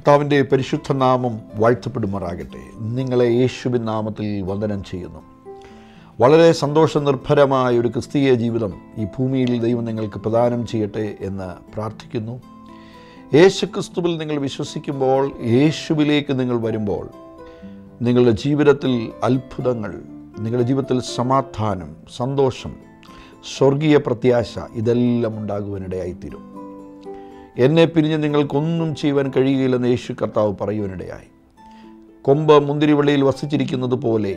കർത്താവിൻ്റെ പരിശുദ്ധ നാമം വാഴ്ത്തപ്പെടുമാറാകട്ടെ. നിങ്ങളെ യേശുവിൻ നാമത്തിൽ വന്ദനം ചെയ്യുന്നു. വളരെ സന്തോഷനിർഭരമായ ഒരു ക്രിസ്തീയ ജീവിതം ഈ ഭൂമിയിൽ ദൈവം നിങ്ങൾക്ക് പ്രദാനം ചെയ്യട്ടെ എന്ന് പ്രാർത്ഥിക്കുന്നു. യേശുക്രിസ്തുവിൽ നിങ്ങൾ വിശ്വസിക്കുമ്പോൾ, യേശുവിലേക്ക് നിങ്ങൾ വരുമ്പോൾ, നിങ്ങളുടെ ജീവിതത്തിൽ അത്ഭുതങ്ങൾ, നിങ്ങളുടെ ജീവിതത്തിൽ സമാധാനം, സന്തോഷം, സ്വർഗീയ പ്രത്യാശ ഇതെല്ലാം ഉണ്ടാകുവാനിടയായിത്തീരും. എന്നെ പിരിഞ്ഞ് നിങ്ങൾക്കൊന്നും ചെയ്യുവാൻ കഴിയുകയില്ലെന്ന് യേശു കർത്താവ് പറയുവാനിടയായി. കൊമ്പ് മുന്തിരിവള്ളിയിൽ വസിച്ചിരിക്കുന്നത് പോലെ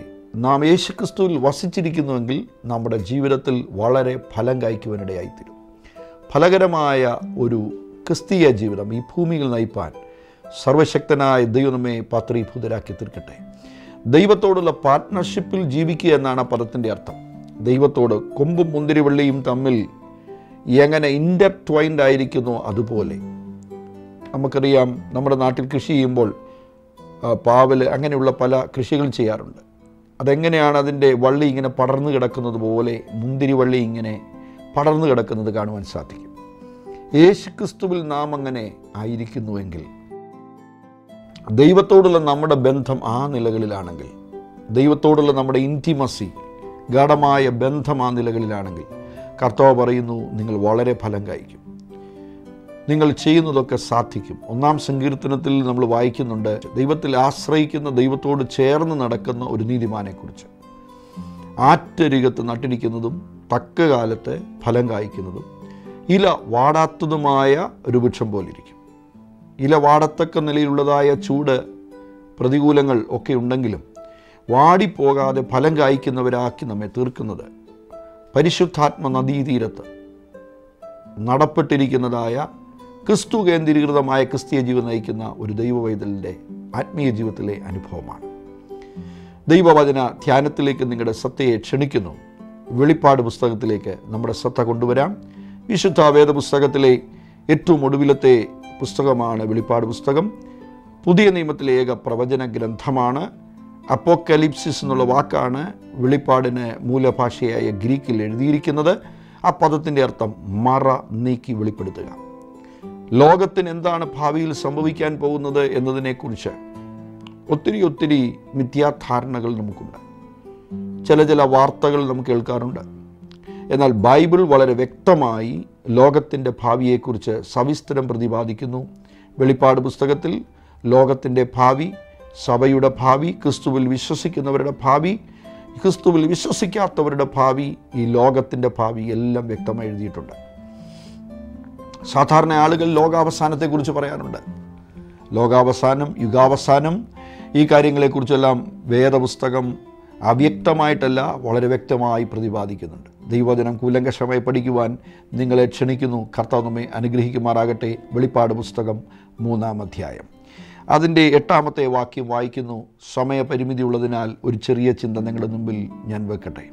നാം യേശുക്രിസ്തുവിൽ വസിച്ചിരിക്കുന്നുവെങ്കിൽ നമ്മുടെ ജീവിതത്തിൽ വളരെ ഫലം കായ്ക്കുവാനിടയായിത്തീരും. ഫലകരമായ ഒരു ക്രിസ്തീയ ജീവിതം ഈ ഭൂമിയിൽ നയിപ്പാൻ സർവശക്തനായ ദൈവമേ പാത്രീഭൂതരാക്കി തീർക്കട്ടെ. ദൈവത്തോടുള്ള പാർട്ട്ണർഷിപ്പിൽ ജീവിക്കുക എന്നാണ് ആ പദത്തിൻ്റെ അർത്ഥം. ദൈവത്തോട് കൊമ്പും മുന്തിരിവള്ളിയും തമ്മിൽ എങ്ങനെ ഇൻ്റർട്വൈൻഡ് ആയിരിക്കുന്നു അതുപോലെ നമുക്കറിയാം, നമ്മുടെ നാട്ടിൽ കൃഷി ചെയ്യുമ്പോൾ പാവൽ അങ്ങനെയുള്ള പല കൃഷികൾ ചെയ്യാറുണ്ട്. അതെങ്ങനെയാണ് അതിൻ്റെ വള്ളി ഇങ്ങനെ പടർന്നു കിടക്കുന്നത് പോലെ മുന്തിരിവള്ളി ഇങ്ങനെ പടർന്നു കിടക്കുന്നത് കാണുവാൻ സാധിക്കും. യേശുക്രിസ്തുവിൽ നാം അങ്ങനെ ആയിരിക്കുന്നുവെങ്കിൽ, ദൈവത്തോടുള്ള നമ്മുടെ ബന്ധം ആ നിലകളിലാണെങ്കിൽ, ദൈവത്തോടുള്ള നമ്മുടെ ഇൻറ്റിമസി ഗാഢമായ ബന്ധം ആ നിലകളിലാണെങ്കിൽ കർത്താവ് പറയുന്നു, നിങ്ങൾ വളരെ ഫലം കായ്ക്കും, നിങ്ങൾ ചെയ്യുന്നതൊക്കെ സാധിക്കും. 1-ാം സങ്കീർത്തനത്തിൽ നമ്മൾ വായിക്കുന്നുണ്ട്, ദൈവത്തിൽ ആശ്രയിക്കുന്ന, ദൈവത്തോട് ചേർന്ന് നടക്കുന്ന ഒരു നീതിമാനെക്കുറിച്ച്. ആറ്റരികത്ത് നട്ടിരിക്കുന്നതും തക്ക കാലത്ത് ഫലം കായ്ക്കുന്നതും ഇല വാടാത്തതുമായ ഒരു വൃക്ഷം പോലിരിക്കും. ഇല വാടത്തക്ക നിലയിലുള്ളതായ ചൂട്, പ്രതികൂലങ്ങൾ ഒക്കെ ഉണ്ടെങ്കിലും വാടിപ്പോകാതെ ഫലം കായ്ക്കുന്നവരാക്കി നമ്മെ തീർക്കുന്നത് പരിശുദ്ധാത്മ നദീതീരത്ത് നടപ്പെട്ടിരിക്കുന്നതായ ക്രിസ്തു കേന്ദ്രീകൃതമായ ക്രിസ്തീയ ജീവിതം നയിക്കുന്ന ഒരു ദൈവവൈതലിൻ്റെ ആത്മീയ ജീവിതത്തിലെ അനുഭവമാണ്. ദൈവവചന ധ്യാനത്തിലേക്ക് നിങ്ങളുടെ ശ്രദ്ധയെ ക്ഷണിക്കുന്നു. വെളിപ്പാട് പുസ്തകത്തിലേക്ക് നമ്മുടെ ശ്രദ്ധ കൊണ്ടുവരാം. വിശുദ്ധ വേദപുസ്തകത്തിലെ ഏറ്റവും ഒടുവിലത്തെ പുസ്തകമാണ് വെളിപ്പാട് പുസ്തകം. പുതിയ നിയമത്തിലെ ഏക പ്രവചന ഗ്രന്ഥമാണ്. അപ്പോക്കലിപ്സിസ് എന്നുള്ള വാക്കാണ് വെളിപ്പാടിന് മൂലഭാഷയായ ഗ്രീക്കിൽ എഴുതിയിരിക്കുന്നത്. ആ പദത്തിൻ്റെ അർത്ഥം മറ നീക്കി വെളിപ്പെടുത്തുക. ലോകത്തിന് എന്താണ് ഭാവിയിൽ സംഭവിക്കാൻ പോകുന്നത് എന്നതിനെക്കുറിച്ച് ഒത്തിരി മിഥ്യാധാരണകൾ നമുക്കുണ്ട്. ചില വാർത്തകൾ നമുക്ക് കേൾക്കാറുണ്ട്. എന്നാൽ ബൈബിൾ വളരെ വ്യക്തമായി ലോകത്തിൻ്റെ ഭാവിയെക്കുറിച്ച് സവിസ്തരം പ്രതിപാദിക്കുന്നു. വെളിപ്പാട് പുസ്തകത്തിൽ ലോകത്തിൻ്റെ ഭാവി, സഭയുടെ ഭാവി, ക്രിസ്തുവിൽ വിശ്വസിക്കുന്നവരുടെ ഭാവി, ക്രിസ്തുവിൽ വിശ്വസിക്കാത്തവരുടെ ഭാവി, ഈ ലോകത്തിൻ്റെ ഭാവി എല്ലാം വ്യക്തമായി എഴുതിയിട്ടുണ്ട്. സാധാരണ ആളുകൾ ലോകാവസാനത്തെക്കുറിച്ച് പറയാറുണ്ട്. ലോകാവസാനം, യുഗാവസാനം, ഈ കാര്യങ്ങളെക്കുറിച്ചെല്ലാം വേദപുസ്തകം അവ്യക്തമായിട്ടല്ല, വളരെ വ്യക്തമായി പ്രതിപാദിക്കുന്നുണ്ട്. ദൈവവചനം കൂലങ്കഷമായി പഠിക്കുവാൻ നിങ്ങളെ ക്ഷണിക്കുന്നു. കർത്താവ് നമ്മെ അനുഗ്രഹിക്കുമാറാകട്ടെ. വെളിപ്പാട് പുസ്തകം 3-ാം അധ്യായം അതിൻ്റെ 8-ാമത്തെ വാക്യം വായിക്കുന്നു. സമയപരിമിതി ഉള്ളതിനാൽ ഒരു ചെറിയ ചിന്ത നിങ്ങളുടെ മുമ്പിൽ ഞാൻ വെക്കട്ടെ.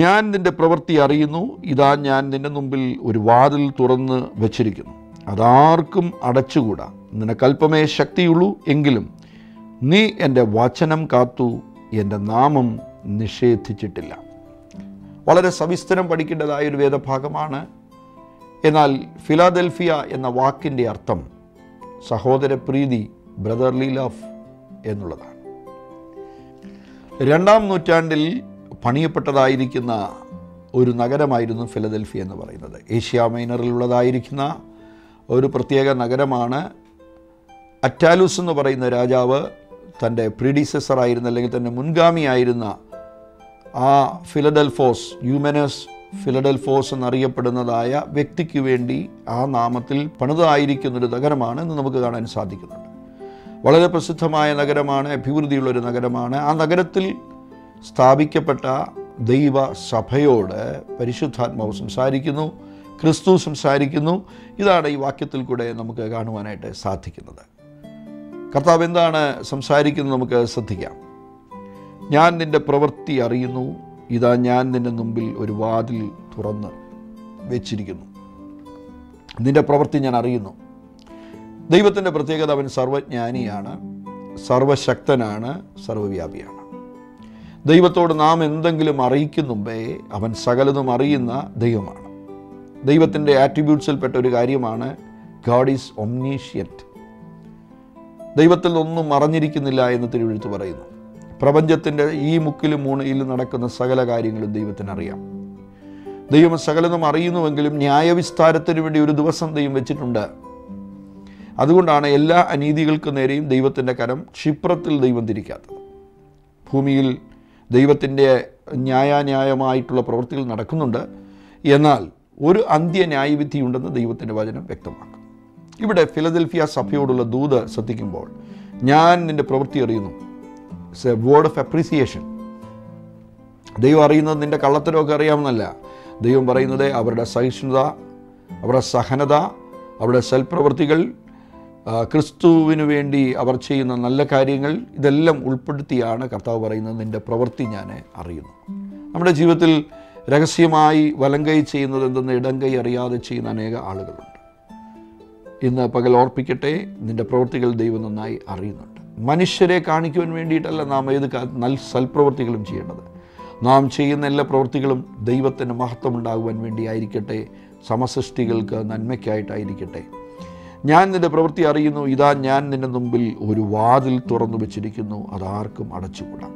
ഞാൻ നിൻ്റെ പ്രവൃത്തി അറിയുന്നു, ഇതാ ഞാൻ നിൻ്റെ മുമ്പിൽ ഒരു വാതിൽ തുറന്ന് വച്ചിരിക്കുന്നു, അതാർക്കും അടച്ചുകൂടാ. നിനക്കൽപ്പമേ ശക്തിയുള്ളൂ, എങ്കിലും നീ എൻ്റെ വചനം കാത്തു, എൻ്റെ നാമം നിഷേധിച്ചിട്ടില്ല. വളരെ സവിസ്തരം പഠിക്കേണ്ടതായ ഒരു വേദഭാഗമാണ്. എന്നാൽ ഫിലാദൽഫിയ എന്ന വാക്കിൻ്റെ അർത്ഥം സഹോദരപ്രീതി, ബ്രദർലി ലവ് എന്നുള്ളതാണ്. 2-ാം നൂറ്റാണ്ടിൽ പണിയപ്പെട്ടതായിരിക്കുന്ന ഒരു നഗരമായിരുന്നു ഫിലദൽഫിയ എന്ന് പറയുന്നത്. ഏഷ്യ മൈനറിലുള്ളതായിരിക്കുന്ന ഒരു പ്രത്യേക നഗരമാണ്. അറ്റാലൂസ് എന്ന് പറയുന്ന രാജാവ് തൻ്റെ പ്രീഡിസെസറായിരുന്ന, അല്ലെങ്കിൽ തൻ്റെ മുൻഗാമിയായിരുന്ന ആ ഫിലഡൽഫോസ്, യൂമെനസ് ഫിലഡൽഫോസ് എന്നറിയപ്പെടുന്നതായ വ്യക്തിക്ക് വേണ്ടി ആ നാമത്തിൽ പണിതായിരിക്കുന്നൊരു നഗരമാണ് എന്ന് നമുക്ക് കാണാൻ സാധിക്കുന്നുണ്ട്. വളരെ പ്രസിദ്ധമായ നഗരമാണ്, അഭിവൃദ്ധിയുള്ളൊരു നഗരമാണ്. ആ നഗരത്തിൽ സ്ഥാപിക്കപ്പെട്ട ദൈവ സഭയോട് പരിശുദ്ധാത്മാവ് സംസാരിക്കുന്നു, ക്രിസ്തു സംസാരിക്കുന്നു. ഇതാണ് ഈ വാക്യത്തിൽ കൂടെ നമുക്ക് കാണുവാനായിട്ട് സാധിക്കുന്നത്. കർത്താവ് എന്താണ് സംസാരിക്കുന്നത് നമുക്ക് ശ്രദ്ധിക്കാം. ഞാൻ നിൻ്റെ പ്രവൃത്തി അറിയുന്നു, ഇതാ ഞാൻ നിൻ്റെ മുമ്പിൽ ഒരു വാതിൽ തുറന്ന് വെച്ചിരിക്കുന്നു. നിൻ്റെ പ്രവൃത്തി ഞാൻ അറിയുന്നു. ദൈവത്തിൻ്റെ പ്രത്യേകത, അവൻ സർവജ്ഞാനിയാണ്, സർവശക്തനാണ്, സർവവ്യാപിയാണ്. ദൈവത്തോട് നാം എന്തെങ്കിലും അറിയിക്കുന്നുമ്പേ അവൻ സകലതും അറിയുന്ന ദൈവമാണ്. ദൈവത്തിൻ്റെ ആട്രിബ്യൂട്ട്സിൽപ്പെട്ട ഒരു കാര്യമാണ് ഗോഡ് ഈസ് ഒംനീഷ്യൻറ്റ്. ദൈവത്തിൽ ഒന്നും മറഞ്ഞിരിക്കുന്നില്ല എന്ന് തിരുവെഴുത്ത് പറയുന്നു. പ്രപഞ്ചത്തിൻ്റെ ഈ മുക്കിലും മൂണയിലും നടക്കുന്ന സകല കാര്യങ്ങളും ദൈവത്തിനറിയാം. ദൈവം സകലതും അറിയുന്നുവെങ്കിലും ന്യായവിസ്താരത്തിന് വേണ്ടി ഒരു ദിവസം ദൈവം വെച്ചിട്ടുണ്ട്. അതുകൊണ്ടാണ് എല്ലാ അനീതികൾക്ക് നേരെയും ദൈവത്തിൻ്റെ കരം ക്ഷിപ്രത്തിൽ ദൈവം തിരിക്കാത്തത്. ഭൂമിയിൽ ദൈവത്തിൻ്റെ ന്യായാന്യായമായിട്ടുള്ള പ്രവൃത്തികൾ നടക്കുന്നുണ്ട്. എന്നാൽ ഒരു അന്ത്യന്യായവിധിയുണ്ടെന്ന് ദൈവത്തിൻ്റെ വചനം വ്യക്തമാക്കും. ഇവിടെ ഫിലദൽഫിയ സഭയോടുള്ള ദൂത് ശ്രദ്ധിക്കുമ്പോൾ ഞാൻ നിൻ്റെ പ്രവൃത്തി അറിയുന്നു. It's a word of appreciation. ദൈവം അറിയുന്നത് നിൻ്റെ കള്ളത്തരമൊക്കെ അറിയാമെന്നല്ല. ദൈവം പറയുന്നത് അവരുടെ സഹിഷ്ണുത, അവരുടെ സഹനത, അവരുടെ സൽപ്രവൃത്തികൾ, ക്രിസ്തുവിനു വേണ്ടി അവർ ചെയ്യുന്ന നല്ല കാര്യങ്ങൾ, ഇതെല്ലാം ഉൾപ്പെടുത്തിയാണ് കർത്താവ് പറയുന്നത് നിൻ്റെ പ്രവൃത്തി ഞാൻ അറിയുന്നു. നമ്മുടെ ജീവിതത്തിൽ രഹസ്യമായി വലങ്കൈ ചെയ്യുന്നത് എന്തെന്ന് ഇടങ്കൈ അറിയാതെ ചെയ്യുന്ന അനേക ആളുകളുണ്ട്. ഇന്ന് പകൽ ഓർപ്പിക്കട്ടെ, നിൻ്റെ പ്രവൃത്തികൾ ദൈവം നന്നായി അറിയുന്നുണ്ട്. മനുഷ്യരെ കാണിക്കുവാൻ വേണ്ടിയിട്ടല്ല നാം ഏത് സൽപ്രവൃത്തികളും ചെയ്യേണ്ടത്. നാം ചെയ്യുന്ന എല്ലാ പ്രവൃത്തികളും ദൈവത്തിന് മഹത്വമുണ്ടാകുവാൻ വേണ്ടിയായിരിക്കട്ടെ, സമസൃഷ്ടികൾക്ക് നന്മയ്ക്കായിട്ടായിരിക്കട്ടെ. ഞാൻ നിൻ്റെ പ്രവൃത്തി അറിയുന്നു, ഇതാ ഞാൻ നിൻ്റെ മുമ്പിൽ ഒരു വാതിൽ തുറന്നു വെച്ചിരിക്കുന്നു, അതാർക്കും അടച്ചുകൂടാം.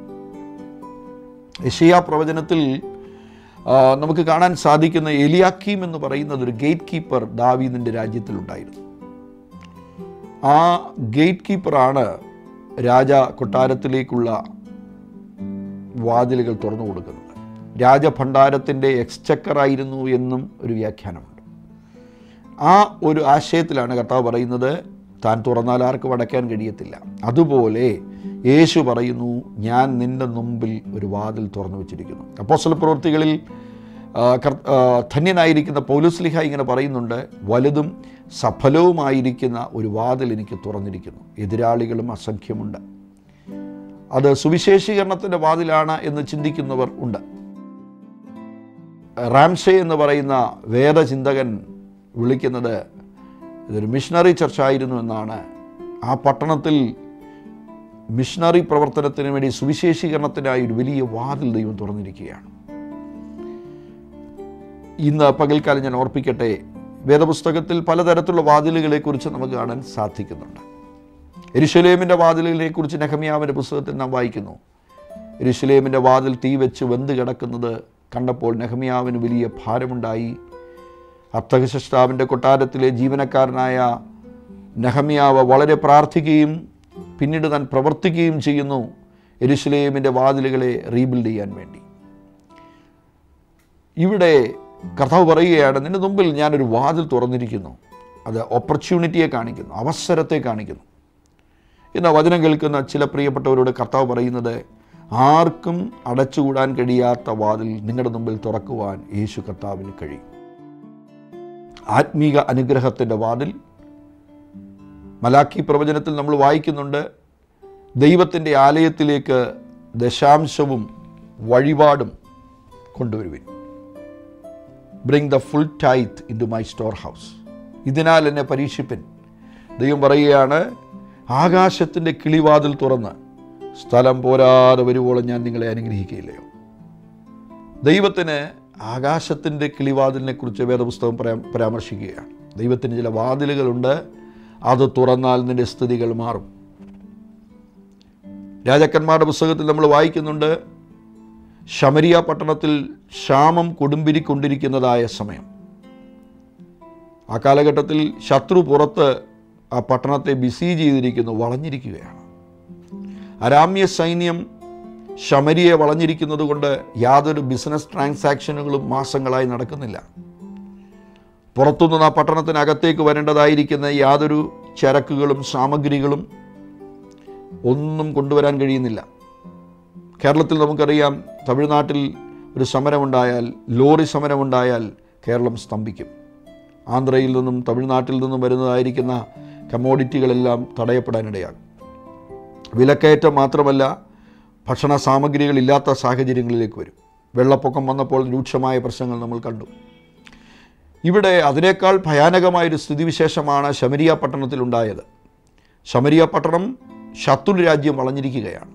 യെശയ്യാ പ്രവചനത്തിൽ നമുക്ക് കാണാൻ സാധിക്കുന്ന എലിയാക്കീം എന്ന് പറയുന്നതൊരു ഗേറ്റ് കീപ്പർ ദാവീദിൻ്റെ രാജ്യത്തിലുണ്ടായിരുന്നു. ആ ഗേറ്റ് കീപ്പറാണ് രാജ കൊട്ടാരത്തിലേക്കുള്ള വാതിലുകൾ തുറന്നു കൊടുക്കുന്നത്. രാജഭണ്ഡാരത്തിൻ്റെ എക്സ്ചക്കറായിരുന്നു എന്നും ഒരു വ്യാഖ്യാനമുണ്ട്. ആ ഒരു ആശയത്തിലാണ് കർത്താവ് പറയുന്നത് താൻ തുറന്നാൽ ആർക്കും അടയ്ക്കാൻ കഴിയത്തില്ല. അതുപോലെ യേശു പറയുന്നു, ഞാൻ നിൻ്റെ മുമ്പിൽ ഒരു വാതിൽ തുറന്നു വെച്ചിരിക്കുന്നു. അപ്പോസ്തല പ്രവൃത്തികളിൽ ധന്യനായിരിക്കുന്ന പൗലോസ്ലിഹ ഇങ്ങനെ പറയുന്നുണ്ട്, വലുതും സഫലവുമായിരിക്കുന്ന ഒരു വാതിൽ എനിക്ക് തുറന്നിരിക്കുന്നു, എതിരാളികളും അസംഖ്യമുണ്ട്. അത് സുവിശേഷീകരണത്തിൻ്റെ വാതിലാണ് എന്ന് ചിന്തിക്കുന്നവർ ഉണ്ട്. റാംസേ എന്ന് പറയുന്ന വേദചിന്തകൻ വിളിക്കുന്നത് ഇതൊരു മിഷണറി ചർച്ചായിരുന്നു എന്നാണ്. ആ പട്ടണത്തിൽ മിഷണറി പ്രവർത്തനത്തിന് വേണ്ടി സുവിശേഷീകരണത്തിനായി ഒരു വലിയ വാതിൽ ദൈവം തുറന്നിരിക്കുകയാണ്. ഇന്ന് പകൽക്കാലം ഞാൻ ഓർപ്പിക്കട്ടെ, വേദപുസ്തകത്തിൽ പലതരത്തിലുള്ള വാതിലുകളെക്കുറിച്ച് നമുക്ക് കാണാൻ സാധിക്കുന്നുണ്ട്. യെരുശലേമിൻ്റെ വാതിലുകളെക്കുറിച്ച് നെഹമ്യാവിൻ്റെ പുസ്തകത്തിൽ നാം വായിക്കുന്നു. യെരുശലേമിൻ്റെ വാതിൽ തീ വെച്ച് വെന്ത് കിടക്കുന്നത് കണ്ടപ്പോൾ നെഹമ്യാവിന് വലിയ ഭാരമുണ്ടായി. അർത്ഥകശഷ്ടാവിൻ്റെ കൊട്ടാരത്തിലെ ജീവനക്കാരനായ നെഹമ്യാവ് വളരെ പ്രാർത്ഥിക്കുകയും പിന്നീട് താൻ പ്രവർത്തിക്കുകയും ചെയ്യുന്നു, യെരുശലേമിൻ്റെ വാതിലുകളെ റീബിൽഡ് ചെയ്യാൻ വേണ്ടി. ഇവിടെ കർത്താവ് പറയുകയാണ്, നിൻ്റെ മുമ്പിൽ ഞാനൊരു വാതിൽ തുറന്നിരിക്കുന്നു. അത് ഓപ്പർച്യൂണിറ്റിയെ കാണിക്കുന്നു, അവസരത്തെ കാണിക്കുന്നു. ഇന്ന് വചനം കേൾക്കുന്ന ചില പ്രിയപ്പെട്ടവരോട് കർത്താവ് പറയുന്നത്, ആർക്കും അടച്ചുകൂടാൻ കഴിയാത്ത വാതിൽ നിങ്ങളുടെ മുമ്പിൽ തുറക്കുവാൻ യേശു കർത്താവിന് കഴിയും. ആത്മീക അനുഗ്രഹത്തിൻ്റെ വാതിൽ. മലാക്കി പ്രവചനത്തിൽ നമ്മൾ വായിക്കുന്നുണ്ട്, ദൈവത്തിൻ്റെ ആലയത്തിലേക്ക് ദശാംശവും വഴിപാടും കൊണ്ടുവരുവിൻ. Bring the full tithe in to my storehouse, ഇതിനാൽ എന്നെ പരീക്ഷിപ്പൻ. ദൈവം പറയുകയാണ്, ആകാശത്തിൻ്റെ കിളിവാതിൽ തുറന്ന് സ്ഥലം പോരാതെ വരുവോളം ഞാൻ നിങ്ങളെ അനുഗ്രഹിക്കുകയില്ലയോ. ദൈവത്തിന് ആകാശത്തിൻ്റെ കിളിവാതിലിനെക്കുറിച്ച് വേദപുസ്തകം പരാമർശിക്കുകയാണ്. ദൈവത്തിന് ചില വാതിലുകളുണ്ട്, അത് തുറന്നാൽ നിൻ്റെ സ്ഥിതികൾ മാറും. രാജാക്കന്മാരുടെ പുസ്തകത്തിൽ നമ്മൾ വായിക്കുന്നുണ്ട്, ശമരിയ പട്ടണത്തിൽ ക്ഷാമം കൊടുമ്പിരിക്കൊണ്ടിരിക്കുന്നതായ സമയം. ആ കാലഘട്ടത്തിൽ ശത്രു പുറത്ത് ആ പട്ടണത്തെ ബിസി ചെയ്തിരിക്കുന്നു, വളഞ്ഞിരിക്കുകയാണ്. അരാമ്യ സൈന്യം ശമരിയെ വളഞ്ഞിരിക്കുന്നത് കൊണ്ട് യാതൊരു ബിസിനസ് ട്രാൻസാക്ഷനുകളും മാസങ്ങളായി നടക്കുന്നില്ല. പുറത്തുനിന്ന് ആ പട്ടണത്തിനകത്തേക്ക് വരേണ്ടതായിരിക്കുന്ന യാതൊരു ചരക്കുകളും സാമഗ്രികളും ഒന്നും കൊണ്ടുവരാൻ കഴിയുന്നില്ല. കേരളത്തിൽ നമുക്കറിയാം, തമിഴ്നാട്ടിൽ ഒരു സമരമുണ്ടായാൽ, ലോറി സമരമുണ്ടായാൽ കേരളം സ്തംഭിക്കും. ആന്ധ്രയിൽ നിന്നും തമിഴ്നാട്ടിൽ നിന്നും വരുന്നതായിരിക്കുന്ന കമോഡിറ്റികളെല്ലാം തടയപ്പെടാനിടയാകും. വിലക്കയറ്റം മാത്രമല്ല, ഭക്ഷണ സാമഗ്രികളില്ലാത്ത സാഹചര്യങ്ങളിലേക്ക് വരും. വെള്ളപ്പൊക്കം വന്നപ്പോൾ രൂക്ഷമായ പ്രശ്നങ്ങൾ നമ്മൾ കണ്ടു. ഇവിടെ അതിനേക്കാൾ ഭയാനകമായൊരു സ്ഥിതിവിശേഷമാണ് ശമരിയ പട്ടണത്തിലുണ്ടായത്. ശമരിയ പട്ടണം ശത്രു രാജ്യം വളഞ്ഞിരിക്കുകയാണ്.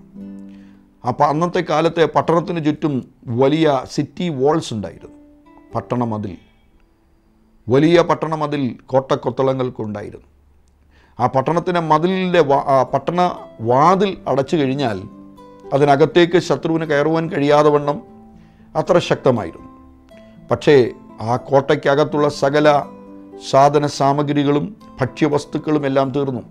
അപ്പോൾ അന്നത്തെ കാലത്തെ പട്ടണത്തിന് ചുറ്റും വലിയ സിറ്റി വാൾസ് ഉണ്ടായിരുന്നു, പട്ടണമതിൽ, വലിയ പട്ടണമതിൽ കോട്ടക്കൊത്തളങ്ങൾക്കുണ്ടായിരുന്നു. ആ പട്ടണത്തിൻ്റെ മതിലിൻ്റെ പട്ടണ വാതിൽ അടച്ചു കഴിഞ്ഞാൽ അതിനകത്തേക്ക് ശത്രുവിന് കയറുവാൻ കഴിയാതെ വണ്ണം അത്ര ശക്തമായിരുന്നു. പക്ഷേ ആ കോട്ടയ്ക്കകത്തുള്ള സകല സാധന സാമഗ്രികളും ഭക്ഷ്യവസ്തുക്കളും എല്ലാം തീർന്നു.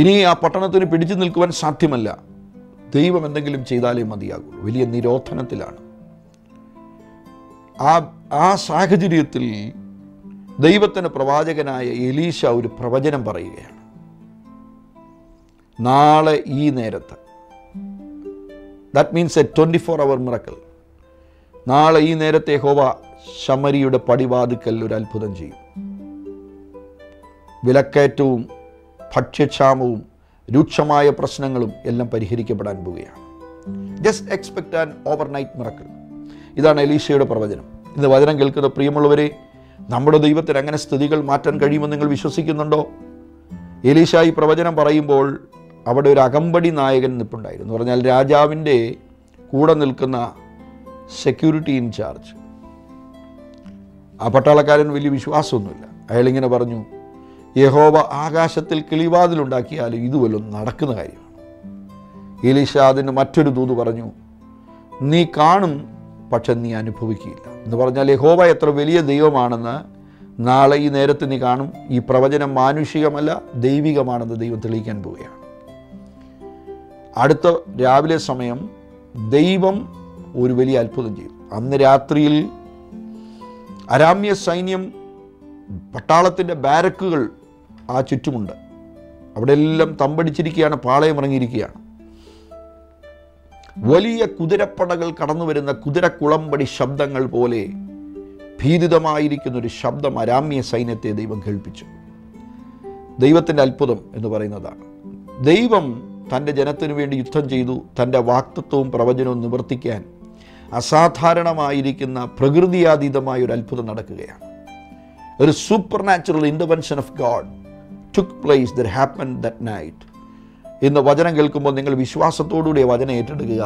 ഇനി ആ പട്ടണത്തിന് പിടിച്ചു നിൽക്കുവാൻ സാധ്യമല്ല. ദൈവം എന്തെങ്കിലും ചെയ്താലേ മതിയാകുള്ളൂ. വലിയ നിരോധനത്തിലാണ്. ആ സാഹചര്യത്തിൽ ദൈവത്തിൻ്റെ പ്രവാചകനായ എലീശ ഒരു പ്രവചനം പറയുകയാണ്. നാളെ ഈ നേരത്ത്, that means A 24-hour miracle, നാളെ ഈ നേരത്തെ യഹോവ ശമരിയുടെ പടിവാതിക്കൽ ഒരു അത്ഭുതം ചെയ്യും. വിലക്കയറ്റവും ഭക്ഷ്യക്ഷാമവും രൂക്ഷമായ പ്രശ്നങ്ങളും എല്ലാം പരിഹരിക്കപ്പെടാൻ പോവുകയാണ്. Just expect an overnight miracle. ഇതാണ് എലീശയുടെ പ്രവചനം. ഇന്ന് വചനം കേൾക്കുന്ന പ്രിയമുള്ളവരെ, നമ്മുടെ ദൈവത്തിന് അങ്ങനെ സ്ഥിതികൾ മാറ്റാൻ കഴിയുമെന്ന് നിങ്ങൾ വിശ്വസിക്കുന്നുണ്ടോ? എലീശ ഈ പ്രവചനം പറയുമ്പോൾ അവിടെ ഒരു അകമ്പടി നായകൻ നിൽപ്പുണ്ടായിരുന്നു. പറഞ്ഞാൽ രാജാവിൻ്റെ കൂടെ നിൽക്കുന്ന സെക്യൂരിറ്റി ഇൻചാർജ്. ആ പട്ടാളക്കാരൻ വലിയ വിശ്വാസമൊന്നുമില്ല. അയാളിങ്ങനെ പറഞ്ഞു, യഹോവ ആകാശത്തിൽ കിളിവാതിലുണ്ടാക്കിയാലും ഇതുവല്ലോ നടക്കുന്ന കാര്യമാണ്. എലീശ അതിന് മറ്റൊരു ദൂത് പറഞ്ഞു, നീ കാണും പക്ഷെ നീ അനുഭവിക്കില്ല എന്ന് പറഞ്ഞാൽ യഹോവ എത്ര വലിയ ദൈവമാണെന്ന് നാളെ ഈ നേരത്ത് നീ കാണും. ഈ പ്രവചനം മാനുഷികമല്ല, ദൈവികമാണെന്ന് ദൈവം തെളിയിക്കാൻ പോവുകയാണ്. അടുത്ത രാവിലെ സമയം ദൈവം ഒരു വലിയ അത്ഭുതം ചെയ്യും. അന്ന് രാത്രിയിൽ അരാമ്യ സൈന്യം, പട്ടാളത്തിൻ്റെ ബാരക്കുകൾ ആ ചുറ്റുമുണ്ട്, അവിടെ എല്ലാം തമ്പടിച്ചിരിക്കുകയാണ്, പാളയം ഇറങ്ങിയിരിക്കുകയാണ്. വലിയ കുതിരപ്പടകൾ കടന്നു വരുന്ന കുതിരക്കുളമ്പടി ശബ്ദങ്ങൾ പോലെ ഭീതിതമായിരിക്കുന്നൊരു ശബ്ദം അരാമ്യ സൈന്യത്തെ ദൈവം കേൾപ്പിച്ചു. ദൈവത്തിൻ്റെ അത്ഭുതം എന്ന് പറയുന്നതാണ്. ദൈവം തൻ്റെ ജനത്തിനു വേണ്ടി യുദ്ധം ചെയ്തു. തൻ്റെ വാക്തത്വവും പ്രവചനവും നിവർത്തിക്കാൻ അസാധാരണമായിരിക്കുന്ന പ്രകൃതിയാതീതമായ ഒരു അത്ഭുതം നടക്കുകയാണ്. ഒരു supernatural intervention of God took place that happened that night. ഇന്ന് വചനം കേൾക്കുമ്പോൾ നിങ്ങൾ വിശ്വാസത്തോടുകൂടി വചനം ഏറ്റെടുക്കുക.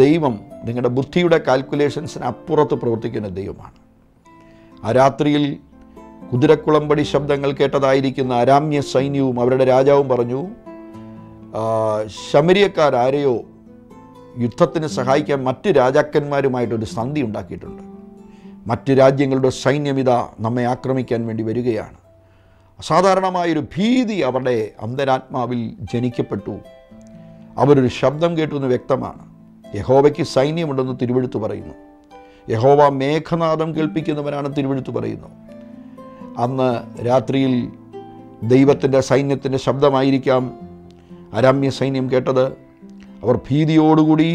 ദൈവം നിങ്ങളുടെ ബുദ്ധിയുടെ കാൽക്കുലേഷൻസിന് അപ്പുറത്ത് പ്രവർത്തിക്കുന്ന ദൈവമാണ്. ആ രാത്രിയിൽ കുതിരക്കുളമ്പടി ശബ്ദങ്ങൾ കേട്ടതായിരിക്കുന്ന അരാമ്യ സൈന്യവും അവരുടെ രാജാവും പറഞ്ഞു, ശമരിയക്കാരാരെയോ യുദ്ധത്തിന് സഹായിക്കാൻ മറ്റ് രാജാക്കന്മാരുമായിട്ടൊരു സന്ധി ഉണ്ടാക്കിയിട്ടുണ്ട്. മറ്റ് രാജ്യങ്ങളുടെ സൈന്യമിത നമ്മെ ആക്രമിക്കാൻ വേണ്ടി വരികയാണ്. അസാധാരണമായൊരു ഭീതി അവരുടെ അന്തരാത്മാവിൽ ജനിക്കപ്പെട്ടു. അവരൊരു ശബ്ദം കേട്ടു എന്ന് വ്യക്തമാണ്. യഹോവയ്ക്ക് സൈന്യമുണ്ടെന്ന് തിരുവെഴുത്ത് പറയുന്നു. യഹോവ മേഘനാദം കേൾപ്പിക്കുന്നവനാണ് തിരുവെഴുത്ത് പറയുന്നു. അന്ന് രാത്രിയിൽ ദൈവത്തിൻ്റെ സൈന്യത്തിൻ്റെ ശബ്ദമായിരിക്കാം അരാമ്യ സൈന്യം കേട്ടത്. അവർ ഭീതിയോടുകൂടി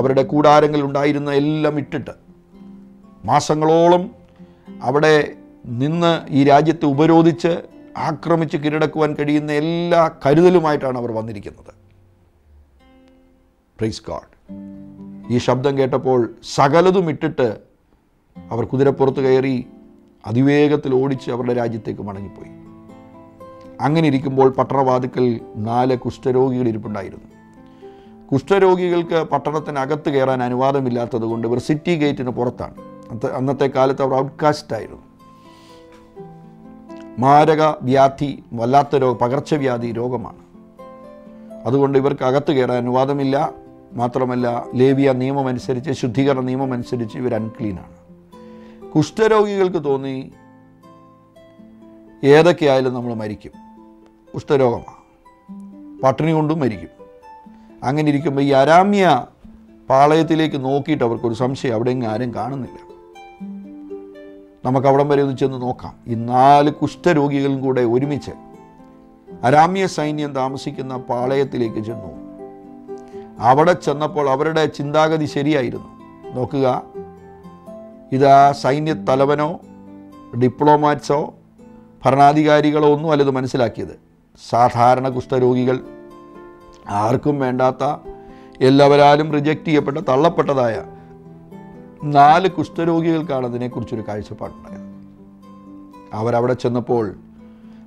അവരുടെ കൂടാരങ്ങളിലുണ്ടായിരുന്ന എല്ലാം ഇട്ടിട്ട് മാസങ്ങളോളം അവിടെ നിന്ന് ഈ രാജ്യത്തെ ഉപരോധിച്ച് ആക്രമിച്ച് കീഴടക്കുവാൻ കഴിയുന്ന എല്ലാ കരുതലുമായിട്ടാണ് അവർ വന്നിരിക്കുന്നത്. Praise God. ഈ ശബ്ദം കേട്ടപ്പോൾ സകലതും ഇട്ടിട്ട് അവർ കുതിരപ്പുറത്ത് കയറി അതിവേഗത്തിൽ ഓടിച്ച് അവരുടെ രാജ്യത്തേക്ക് മടങ്ങിപ്പോയി. അങ്ങനെ ഇരിക്കുമ്പോൾ പട്ടണവാതിക്കൽ 4 കുഷ്ഠരോഗികൾ ഇരിപ്പുണ്ടായിരുന്നു. കുഷ്ഠരോഗികൾക്ക് പട്ടണത്തിനകത്ത് കയറാൻ അനുവാദമില്ലാത്തത് കൊണ്ട് ഇവർ സിറ്റി ഗേറ്റിന് പുറത്താണ്. അന്നത്തെ കാലത്ത് അവർ ഔട്ട്കാസ്റ്റായിരുന്നു. മാരക വ്യാധി, വല്ലാത്ത പകർച്ചവ്യാധി രോഗമാണ്. അതുകൊണ്ട് ഇവർക്ക് അകത്ത് കയറാൻ അനുവാദമില്ല. മാത്രമല്ല, ലേവിയ നിയമമനുസരിച്ച്, ശുദ്ധീകരണ നിയമമനുസരിച്ച് ഇവർ അൺക്ലീനാണ്. കുഷ്ഠരോഗികൾക്ക് തോന്നി ഏതൊക്കെയായാലും നമ്മൾ മരിക്കും, കുഷ്ഠരോഗമാണ്, പട്ടിണി കൊണ്ടും മരിക്കും. അങ്ങനെ ഇരിക്കുമ്പോൾ ഈ അരാമ്യ പാളയത്തിലേക്ക് നോക്കിയിട്ട് അവർക്കൊരു സംശയം, അവിടെ എങ്ങും ആരും കാണുന്നില്ല, നമുക്ക് അവിടം വരെ ഒന്ന് ചെന്ന് നോക്കാം. ഈ 4 കുഷ്ഠരോഗികളും കൂടെ ഒരുമിച്ച് അരാമ്യ സൈന്യം താമസിക്കുന്ന പാളയത്തിലേക്ക് ചെന്നു. അവിടെ ചെന്നപ്പോൾ അവരുടെ ചിന്താഗതി ശരിയായിരുന്നു. നോക്കുക, ഇത് ആ സൈന്യത്തലവനോ ഡിപ്ലോമാറ്റ്സോ ഭരണാധികാരികളോ ഒന്നും അല്ലത് മനസ്സിലാക്കിയത്. സാധാരണ കുഷ്ഠരോഗികൾ, ആർക്കും വേണ്ടാത്ത, എല്ലാവരും റിജക്റ്റ് ചെയ്യപ്പെട്ട, തള്ളപ്പെട്ടതായ 4 കുഷ്ഠരോഗികൾക്കാണ് അതിനെക്കുറിച്ചൊരു കാഴ്ചപ്പാടുണ്ടായത്. അവരവിടെ ചെന്നപ്പോൾ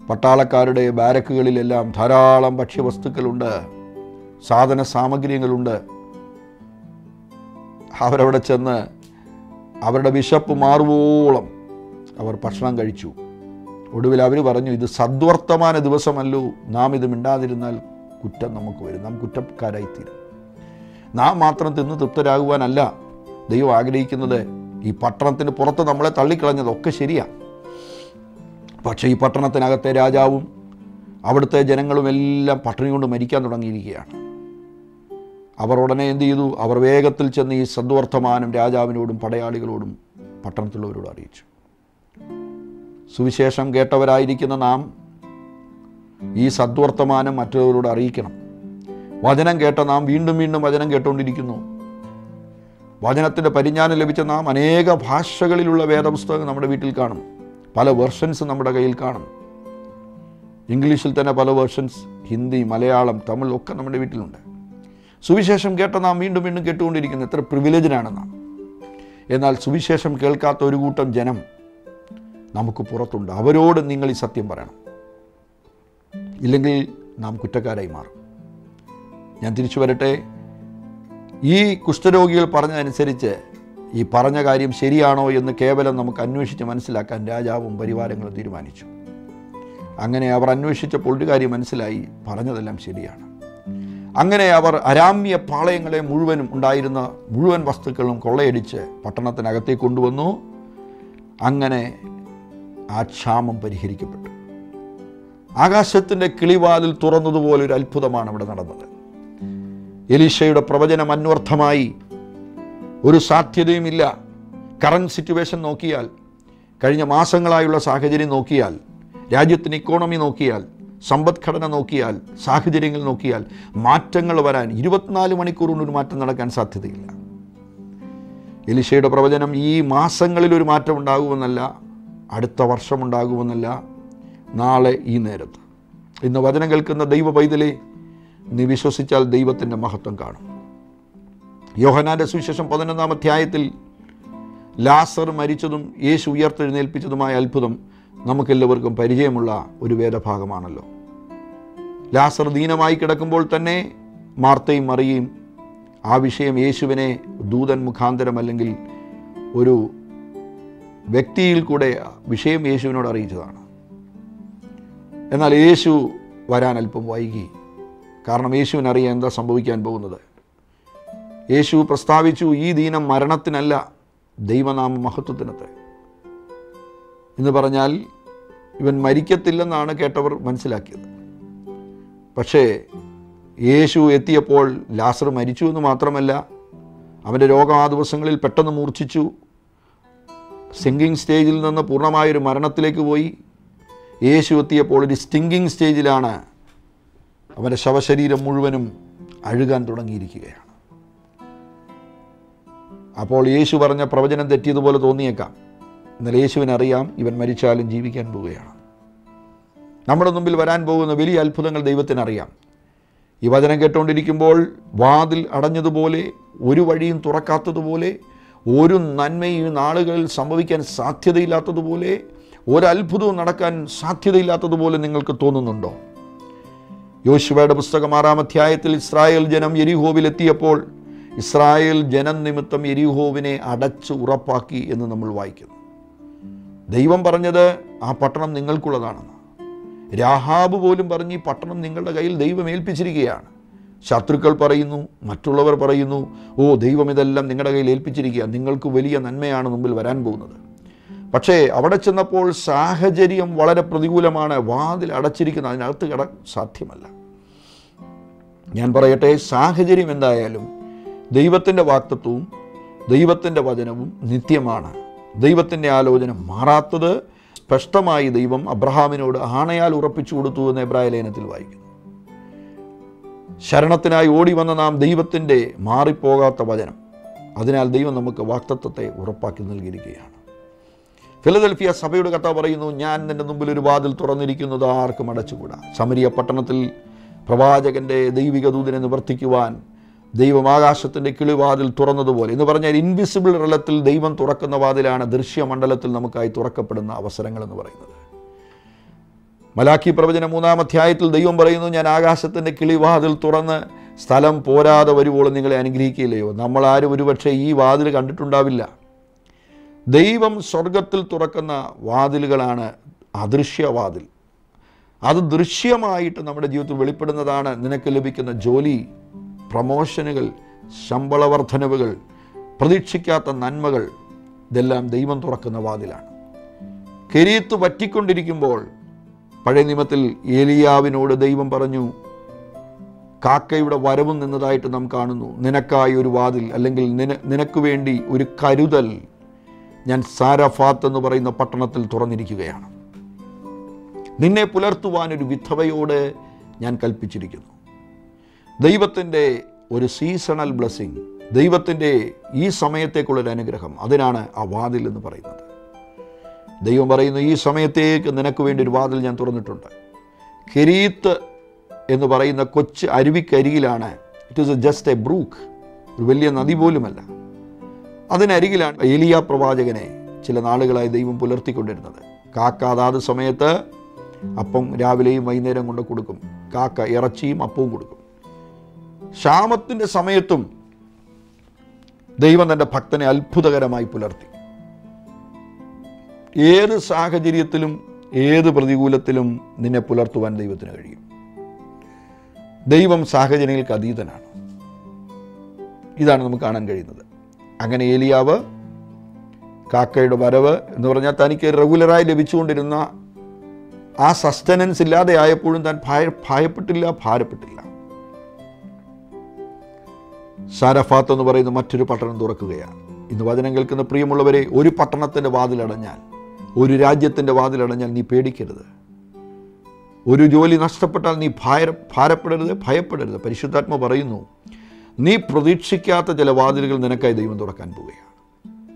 പട്ടാളക്കാരുടെ ബാരക്കുകളിലെല്ലാം ധാരാളം ഭക്ഷ്യവസ്തുക്കളുണ്ട്, സാധന സാമഗ്രികളുണ്ട്. അവരവിടെ ചെന്ന് അവരുടെ വിശപ്പ് മാറുവോളം അവർ ഭക്ഷണം കഴിച്ചു. ഒടുവിൽ അവർ പറഞ്ഞു, ഇത് സദ്വർത്തമാന ദിവസമല്ലോ, നാം ഇത് മിണ്ടാതിരുന്നാൽ കുറ്റം നമുക്ക് വരും, നാം കുറ്റക്കാരായിത്തീരും. നാം മാത്രം തിന്ന് തൃപ്തരാകുവാനല്ല ദൈവം ആഗ്രഹിക്കുന്നത്. ഈ പട്ടണത്തിന് പുറത്ത് നമ്മളെ തള്ളിക്കളഞ്ഞതൊക്കെ ശരിയാണ്, പക്ഷേ ഈ പട്ടണത്തിനകത്തെ രാജാവും അവിടുത്തെ ജനങ്ങളും എല്ലാം പട്ടിണി കൊണ്ട് മരിക്കാൻ തുടങ്ങിയിരിക്കുകയാണ്. അവർ ഉടനെ എന്ത് ചെയ്തു? അവർ വേഗത്തിൽ ചെന്ന് ഈ സദ്വർത്തമാനം രാജാവിനോടും പടയാളികളോടും പട്ടണത്തിലുള്ളവരോടും അറിയിച്ചു. സുവിശേഷം കേട്ടവരായിരിക്കുന്ന നാം ഈ സദ്വർത്തമാനം മറ്റുള്ളവരോട് അറിയിക്കണം. വചനം കേട്ട നാം വീണ്ടും വീണ്ടും വചനം കേട്ടുകൊണ്ടിരിക്കുന്നു. വചനത്തിൻ്റെ പരിജ്ഞാനം ലഭിച്ച നാം അനേക ഭാഷകളിലുള്ള വേദപുസ്തകങ്ങൾ നമ്മുടെ വീട്ടിൽ കാണും, പല വേർഷൻസ് നമ്മുടെ കയ്യിൽ കാണും. ഇംഗ്ലീഷിൽ തന്നെ പല വേർഷൻസ്, ഹിന്ദി, മലയാളം, തമിഴ് ഒക്കെ നമ്മുടെ വീട്ടിലുണ്ട്. സുവിശേഷം കേട്ട നാം വീണ്ടും വീണ്ടും കേട്ടുകൊണ്ടിരിക്കുന്നു. എത്ര പ്രിവിലേജിനാണ് നാം! എന്നാൽ സുവിശേഷം കേൾക്കാത്ത ഒരു കൂട്ടം ജനം നമുക്ക് പുറത്തുണ്ട്. അവരോട് നിങ്ങൾ ഈ സത്യം പറയണം, ഇല്ലെങ്കിൽ നാം കുറ്റക്കാരായി മാറും. ഞാൻ തിരിച്ചു വരട്ടെ. ഈ കുഷ്ഠരോഗികൾ പറഞ്ഞതനുസരിച്ച് ഈ പറഞ്ഞ കാര്യം ശരിയാണോ എന്ന് കേവലം നമുക്ക് അന്വേഷിച്ച് മനസ്സിലാക്കാൻ രാജാവും പരിവാരങ്ങളും തീരുമാനിച്ചു. അങ്ങനെ അവർ അന്വേഷിച്ചപ്പോൾ ഒരു കാര്യം മനസ്സിലായി, പറഞ്ഞതെല്ലാം ശരിയാണ്. അങ്ങനെ അവർ അരാമ്യ പാളയങ്ങളെ മുഴുവനും ഉണ്ടായിരുന്ന മുഴുവൻ വസ്തുക്കളും കൊള്ളയടിച്ച് പട്ടണത്തിനകത്തേക്ക് കൊണ്ടുവന്നു. അങ്ങനെ ആ ക്ഷാമം പരിഹരിക്കപ്പെട്ടു. ആകാശത്തിൻ്റെ കിളിവാതിൽ തുറന്നതുപോലെ ഒരു അത്ഭുതമാണ് ഇവിടെ നടന്നത്. എലീശയുടെ പ്രവചനം അന്വർത്ഥമായി. ഒരു സാധ്യതയുമില്ല. കറൻറ്റ് സിറ്റുവേഷൻ നോക്കിയാൽ, കഴിഞ്ഞ മാസങ്ങളായുള്ള സാഹചര്യം നോക്കിയാൽ, രാജ്യത്തിന് ഇക്കോണമി നോക്കിയാൽ, സമ്പദ്ഘടന നോക്കിയാൽ, സാഹചര്യങ്ങൾ നോക്കിയാൽ മാറ്റങ്ങൾ വരാൻ 24 മണിക്കൂർ കൊണ്ട് ഒരു മാറ്റം നടക്കാൻ സാധ്യതയില്ല. എലീശയുടെ പ്രവചനം ഈ മാസങ്ങളിലൊരു മാറ്റം ഉണ്ടാകുമെന്നല്ല, അടുത്ത വർഷമുണ്ടാകുമെന്നല്ല, നാളെ ഈ നേരത്ത്. ഇന്ന് വചനം കേൾക്കുന്ന ദൈവ പൈതലേ, നീ വിശ്വസിച്ചാൽ ദൈവത്തിൻ്റെ മഹത്വം കാണും. യോഹന്നാന്റെ സുവിശേഷം 11-ാം അധ്യായത്തിൽ ലാസർ മരിച്ചതും യേശു ഉയർത്തെഴുന്നേൽപ്പിച്ചതുമായ അത്ഭുതം നമുക്കെല്ലാവർക്കും പരിചയമുള്ള ഒരു വേദഭാഗമാണല്ലോ. ലാസർ ദീനമായി കിടക്കുമ്പോൾ തന്നെ മാർത്തയും മറിയയും ആ വിഷയം യേശുവിനെ ദൂതൻ മുഖാന്തരം അല്ലെങ്കിൽ ഒരു വ്യക്തിയിൽ കൂടെ വിഷയം യേശുവിനോട് അറിയിച്ചതാണ്. എന്നാൽ യേശു വരാൻ അല്പം വൈകി. കാരണം യേശുവിനറിയാം എന്താ സംഭവിക്കാൻ പോകുന്നത്. യേശു പ്രസ്താവിച്ചു, ഈ ദീനം മരണത്തിനല്ല, ദൈവനാമ മഹത്വത്തിനത്രേ. എന്ന് പറഞ്ഞാൽ ഇവൻ മരിക്കത്തില്ലെന്നാണ് കേട്ടവർ മനസ്സിലാക്കിയത്. പക്ഷേ യേശു എത്തിയപ്പോൾ ലാസർ മരിച്ചു എന്ന് മാത്രമല്ല, അവൻ്റെ രോഗം ആ ദിവസങ്ങളിൽ പെട്ടെന്ന് മൂർച്ഛിച്ചു. സിങ്കിങ് സ്റ്റേജിൽ നിന്ന് പൂർണ്ണമായൊരു മരണത്തിലേക്ക് പോയി. യേശു എത്തിയപ്പോൾ ഒരു സ്റ്റിങ്കിങ് സ്റ്റേജിലാണ്. അവൻ്റെ ശവശരീരം മുഴുവനും അഴുകാൻ തുടങ്ങിയിരിക്കുകയാണ്. അപ്പോൾ യേശു പറഞ്ഞ പ്രവചനം തെറ്റിയതുപോലെ തോന്നിയേക്കാം. എന്നാൽ യേശുവിനറിയാം ഇവൻ മരിച്ചാലും ജീവിക്കാൻ പോവുകയാണ്. നമ്മുടെ മുമ്പിൽ വരാൻ പോകുന്ന വലിയ അത്ഭുതങ്ങൾ ദൈവത്തിനറിയാം. ഈ വചനം കേട്ടുകൊണ്ടിരിക്കുമ്പോൾ വാതിൽ അടഞ്ഞതുപോലെ, ഒരു വഴിയും തുറക്കാത്തതുപോലെ, ഒരു നന്മയും ഈ നാളുകളിൽ സംഭവിക്കാൻ സാധ്യതയില്ലാത്തതുപോലെ, ഒരത്ഭുതവും നടക്കാൻ സാധ്യതയില്ലാത്തതുപോലെ നിങ്ങൾക്ക് തോന്നുന്നുണ്ടോ? യോശുവയുടെ പുസ്തകം 6-ാം അധ്യായത്തിൽ ഇസ്രായേൽ ജനം യെരിഹോവിലെത്തിയപ്പോൾ ഇസ്രായേൽ ജനം നിമിത്തം യെരിഹോവിനെ അടച്ച് ഉറപ്പാക്കി എന്ന് നമ്മൾ വായിക്കുന്നു. ദൈവം പറഞ്ഞത് ആ പട്ടണം നിങ്ങൾക്കുള്ളതാണെന്ന്. രാഹാബ് പോലും പറഞ്ഞ് ഈ പട്ടണം നിങ്ങളുടെ കയ്യിൽ ദൈവം ഏൽപ്പിച്ചിരിക്കുകയാണ്. ശത്രുക്കൾ പറയുന്നു, മറ്റുള്ളവർ പറയുന്നു, ഓ ദൈവം ഇതെല്ലാം നിങ്ങളുടെ കയ്യിൽ ഏൽപ്പിച്ചിരിക്കുകയാണ്, നിങ്ങൾക്ക് വലിയ നന്മയാണ് മുമ്പിൽ വരാൻ പോകുന്നത്. പക്ഷേ അവിടെ ചെന്നപ്പോൾ സാഹചര്യം വളരെ പ്രതികൂലമാണ്. വാതിൽ അടച്ചിരിക്കുന്നത്, അതിനകത്ത് കിടക്കാൻ സാധ്യമല്ല. ഞാൻ പറയട്ടെ, സാഹചര്യം എന്തായാലും ദൈവത്തിൻ്റെ വാക്തത്വവും ദൈവത്തിൻ്റെ വചനവും നിത്യമാണ്. ദൈവത്തിൻ്റെ ആലോചന മാറാത്തത്. സ്പഷ്ടമായി ദൈവം അബ്രഹാമിനോട് ആണയാൽ ഉറപ്പിച്ചു കൊടുത്തു എന്ന് എബ്രായലേഖനത്തിൽ വായിക്കുന്നു. ശരണത്തിനായി ഓടി വന്ന നാം ദൈവത്തിൻ്റെ മാറിപ്പോകാത്ത വചനം, അതിനാൽ ദൈവം നമുക്ക് വാക്തത്വത്തെ ഉറപ്പാക്കി നൽകിയിരിക്കുകയാണ്. ഫിലദൽഫിയ സഭയുടെ കഥ പറയുന്നു, ഞാൻ നിൻ്റെ മുമ്പിൽ ഒരു വാതിൽ തുറന്നിരിക്കുന്നത് ആർക്കും അടച്ചുകൂടാ. ശമരിയ പട്ടണത്തിൽ പ്രവാചകൻ്റെ ദൈവിക ദൂതനെ നിവർത്തിക്കുവാൻ ദൈവം ആകാശത്തിൻ്റെ കിളിവാതിൽ തുറന്നതുപോലെ, എന്ന് പറഞ്ഞാൽ ഇൻവിസിബിൾ റലത്തിൽ ദൈവം തുറക്കുന്ന വാതിലാണ് ദൃശ്യമണ്ഡലത്തിൽ നമുക്കായി തുറക്കപ്പെടുന്ന അവസരങ്ങളെന്ന് പറയുന്നത്. മലാക്കി പ്രവചനം 3-ാം അധ്യായത്തിൽ ദൈവം പറയുന്നു, ഞാൻ ആകാശത്തിൻ്റെ കിളിവാതിൽ തുറന്ന് സ്ഥലം പോരാതെ വരുവോളം നിങ്ങളെ അനുഗ്രഹിക്കില്ലയോ. നമ്മളാരും ഒരുപക്ഷെ ഈ വാതിൽ കണ്ടിട്ടുണ്ടാവില്ല. ദൈവം സ്വർഗത്തിൽ തുറക്കുന്ന വാതിലുകളാണ് അദൃശ്യവാതിൽ. അത് ദൃശ്യമായിട്ട് നമ്മുടെ ജീവിതത്തിൽ വെളിപ്പെടുന്നതാണ് നിനക്ക് ലഭിക്കുന്ന ജോലി, പ്രമോഷനുകൾ, ശമ്പള വർധനവുകൾ, പ്രതീക്ഷിക്കാത്ത നന്മകൾ. ഇതെല്ലാം ദൈവം തുറക്കുന്ന വാതിലാണ്. കെരീത്ത് വറ്റിക്കൊണ്ടിരിക്കുമ്പോൾ പഴയ നിയമത്തിൽ ഏലിയാവിനോട് ദൈവം പറഞ്ഞു, കാക്കയുടെ വരവും നിന്നതായിട്ട് നാം കാണുന്നു. നിനക്കായി ഒരു വാതിൽ, അല്ലെങ്കിൽ നിനക്ക് വേണ്ടി ഒരു കരുതൽ ഞാൻ സാരഫാത്ത് എന്ന് പറയുന്ന പട്ടണത്തിൽ തുറന്നിരിക്കുകയാണ്. നിന്നെ പുലർത്തുവാനൊരു വിധവയോട് ഞാൻ കൽപ്പിച്ചിരിക്കുന്നു. ദൈവത്തിൻ്റെ ഒരു സീസണൽ ബ്ലെസ്സിങ്, ദൈവത്തിൻ്റെ ഈ സമയത്തേക്കുള്ളൊരു അനുഗ്രഹം, അതിനാണ് ആ വാതിൽ എന്ന് പറയുന്നത്. ദൈവം പറയുന്നു, ഈ സമയത്തേക്ക് നിനക്ക് വേണ്ടി ഒരു വാതിൽ ഞാൻ തുറന്നിട്ടുണ്ട്. കെരീത്ത് എന്ന് പറയുന്ന കൊച്ചു അരുവിക്കരികിലാണ്. It is just a brook, ഒരു വലിയ നദി പോലുമല്ല. അതിനരികിലാണ് ഏലിയ പ്രവാചകനെ ചില നാളുകളായി ദൈവം പുലർത്തിക്കൊണ്ടിരുന്നത്. കാക്ക അതാത് സമയത്ത് അപ്പം രാവിലെയും വൈകുന്നേരം കൊണ്ട് കൊടുക്കും. കാക്ക ഇറച്ചിയും അപ്പവും കൊടുക്കും. ക്ഷാമത്തിൻ്റെ സമയത്തും ദൈവം തൻ്റെ ഭക്തനെ അത്ഭുതകരമായി പുലർത്തി. ഏത് സാഹചര്യത്തിലും ഏത് പ്രതികൂലത്തിലും നിന്നെ പുലർത്തുവാൻ ദൈവത്തിന് കഴിയും. ദൈവം സാഹചര്യങ്ങൾക്ക് അതീതനാണ്. ഇതാണ് നമുക്ക് കാണാൻ കഴിയുന്നത്. അങ്ങനെ ഏലിയാവ് കാക്കയുടെ വരവ് എന്ന് പറഞ്ഞാൽ തനിക്ക് റെഗുലറായി ലഭിച്ചുകൊണ്ടിരുന്ന ആ സസ്റ്റനൻസ് ഇല്ലാതെ ആയപ്പോഴും താൻ ഭാരപ്പെട്ടില്ല. സാരഫാത്ത് എന്ന് പറയുന്ന മറ്റൊരു പട്ടണം തുറക്കുകയാണ്. ഇന്ന് വചനം കേൾക്കുന്ന പ്രിയമുള്ളവരെ, ഒരു പട്ടണത്തിൻ്റെ വാതിലടഞ്ഞാൽ, ഒരു രാജ്യത്തിൻ്റെ വാതിലടഞ്ഞാൽ നീ പേടിക്കരുത്. ഒരു ജോലി നഷ്ടപ്പെട്ടാൽ നീ ഭയപ്പെടരുത്. പരിശുദ്ധാത്മ പറയുന്നു, നീ പ്രതീക്ഷിക്കാത്ത ചില വാതിലുകൾ നിനക്കായി ദൈവം തുറക്കാൻ പോവുകയാണ്.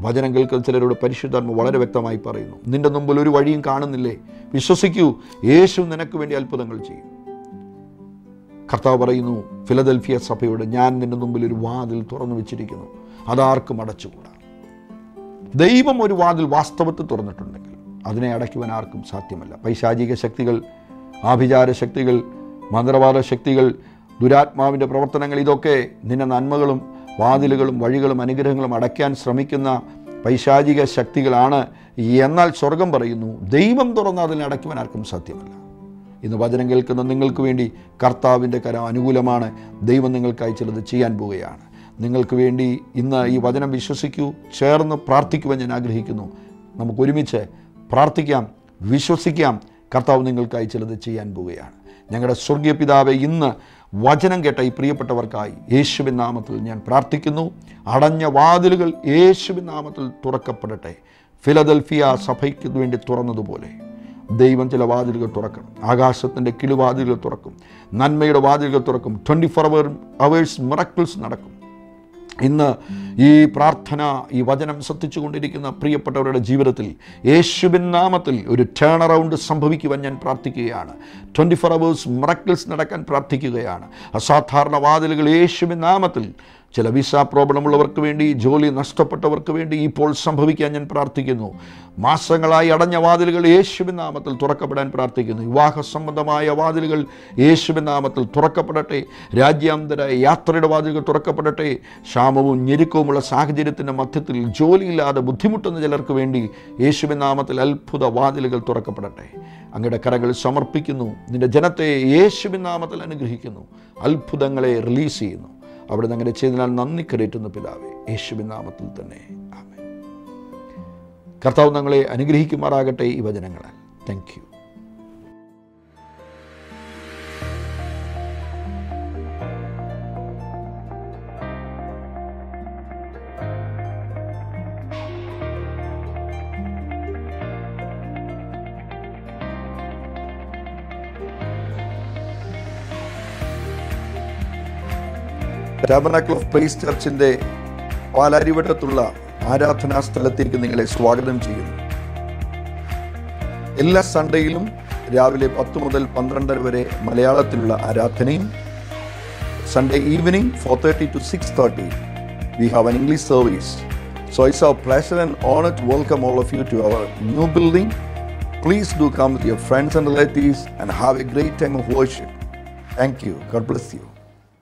വചനം കേൾക്കുന്ന ചിലരോട് പരിശുദ്ധാത്മ വളരെ വ്യക്തമായി പറയുന്നു, നിൻ്റെ മുമ്പിൽ ഒരു വഴിയും കാണുന്നില്ലേ? വിശ്വസിക്കൂ, യേശു നിനക്ക് വേണ്ടി അത്ഭുതങ്ങൾ ചെയ്യും. കർത്താവ് പറയുന്നു ഫിലദൽഫിയ സഭയോട്, ഞാൻ നിൻ്റെ മുമ്പിൽ ഒരു വാതിൽ തുറന്നു വെച്ചിരിക്കുന്നു, അതാർക്കും അടച്ചുകൂടാ. ദൈവം ഒരു വാതിൽ വാസ്തവത്തിൽ തുറന്നിട്ടുണ്ടെങ്കിൽ അതിനെ അടയ്ക്കുവാൻ ആർക്കും സാധ്യമല്ല. പൈശാചിക ശക്തികൾ, ആഭിചാര ശക്തികൾ, മന്ത്രവാദ ശക്തികൾ, ദുരാത്മാവിൻ്റെ പ്രവർത്തനങ്ങൾ, ഇതൊക്കെ നിന്റെ നന്മകളും വാതിലുകളും വഴികളും അനുഗ്രഹങ്ങളും അടയ്ക്കാൻ ശ്രമിക്കുന്ന പൈശാചിക ശക്തികളാണ്. എന്നാൽ സ്വർഗം പറയുന്നു, ദൈവം തുറന്ന് അതിനെ അടയ്ക്കുവാൻ ആർക്കും സാധ്യമല്ല. ഇന്ന് വചനം കേൾക്കുന്ന നിങ്ങൾക്ക് വേണ്ടി കർത്താവിൻ്റെ കരം അനുകൂലമാണ്. ദൈവം നിങ്ങൾക്കായി ചിലത് ചെയ്യാൻ പോവുകയാണ്. നിങ്ങൾക്ക് വേണ്ടി ഇന്ന് ഈ വചനം വിശ്വസിക്കൂ. ചേർന്ന് പ്രാർത്ഥിക്കുവാൻ ഞാൻ ആഗ്രഹിക്കുന്നു. നമുക്കൊരുമിച്ച് പ്രാർത്ഥിക്കാം, വിശ്വസിക്കാം. കർത്താവ് നിങ്ങൾക്കായി ചിലത് ചെയ്യാൻ പോവുകയാണ്. ഞങ്ങളുടെ സ്വർഗീയ പിതാവേ, ഇന്ന് വചനം കേട്ട ഈ പ്രിയപ്പെട്ടവർക്കായി യേശുവിൻ നാമത്തിൽ ഞാൻ പ്രാർത്ഥിക്കുന്നു. അടഞ്ഞ വാതിലുകൾ യേശുവിൻ നാമത്തിൽ തുറക്കപ്പെടട്ടെ. ഫിലദൽഫിയ സഭയ്ക്ക് വേണ്ടി തുറന്നതുപോലെ ദൈവം ചില വാതിലുകൾ തുറക്കണം. ആകാശത്തിൻ്റെ കിളിവാതിലുകൾ തുറക്കും, നന്മയുടെ വാതിലുകൾ തുറക്കും. 24 hours മിറക്കിൾസ് നടക്കും. ഇന്ന് ഈ പ്രാർത്ഥന, ഈ വചനം ശ്രദ്ധിച്ചുകൊണ്ടിരിക്കുന്ന പ്രിയപ്പെട്ടവരുടെ ജീവിതത്തിൽ യേശുവിൻ നാമത്തിൽ ഒരു ടേൺ അറൗണ്ട് സംഭവിക്കുവാൻ ഞാൻ പ്രാർത്ഥിക്കുകയാണ്. 24 hours മിറക്കിൾസ് നടക്കാൻ പ്രാർത്ഥിക്കുകയാണ്. അസാധാരണ വാതിലുകൾ യേശുവിൻ നാമത്തിൽ, ചില വിസ പ്രോബ്ലമുള്ളവർക്ക് വേണ്ടി, ജോലി നഷ്ടപ്പെട്ടവർക്ക് വേണ്ടി ഇപ്പോൾ സംഭവിക്കാൻ ഞാൻ പ്രാർത്ഥിക്കുന്നു. മാസങ്ങളായി അടഞ്ഞ വാതിലുകൾ യേശുവിൻ നാമത്തിൽ തുറക്കപ്പെടാൻ പ്രാർത്ഥിക്കുന്നു. വിവാഹ സംബന്ധമായ വാതിലുകൾ യേശുവിൻ നാമത്തിൽ തുറക്കപ്പെടട്ടെ. രാജ്യാന്തര യാത്രയുടെ വാതിലുകൾ തുറക്കപ്പെടട്ടെ. ക്ഷാമവും ഞെരുക്കവുമുള്ള സാഹചര്യത്തിൻ്റെ മധ്യത്തിൽ ജോലിയില്ലാതെ ബുദ്ധിമുട്ടുന്ന ചിലർക്ക് വേണ്ടി യേശുവിൻ നാമത്തിൽ അത്ഭുത വാതിലുകൾ തുറക്കപ്പെടട്ടെ. അങ്ങയുടെ കരങ്ങൾ സമർപ്പിക്കുന്നു. നിൻ്റെ ജനത്തെ യേശുവിൻ നാമത്തിൽ അനുഗ്രഹിക്കുന്നു. അത്ഭുതങ്ങളെ റിലീസ് ചെയ്യുന്നു. അവിടെ നിന്ന് അങ്ങനെ ചെയ്തതിനാൽ നന്ദി കരേറ്റുന്ന പിതാവേ, യേശുവിൻ നാമത്തിൽ തന്നെ ആമേൻ. കർത്താവ് ഞങ്ങളെ അനുഗ്രഹിക്കുമാറാകട്ടെ ഈ വചനങ്ങളാൽ. Thank you. Tabernacle of praise ചർച്ചിൻ്റെ പാലാരിവട്ടത്തുള്ള ആരാധനാ സ്ഥലത്തേക്ക് നിങ്ങളെ സ്വാഗതം ചെയ്യുന്നു. എല്ലാ സൺഡേയിലും രാവിലെ 10 മുതൽ 12 വരെ മലയാളത്തിലുള്ള ആരാധനയും, Sunday evening 4:30 to 6:30 we have an English service. So it's our pleasure and honour to welcome all of you to our new building. Please do come with your friends and relatives and have a great time of worship. Thank you. God bless U.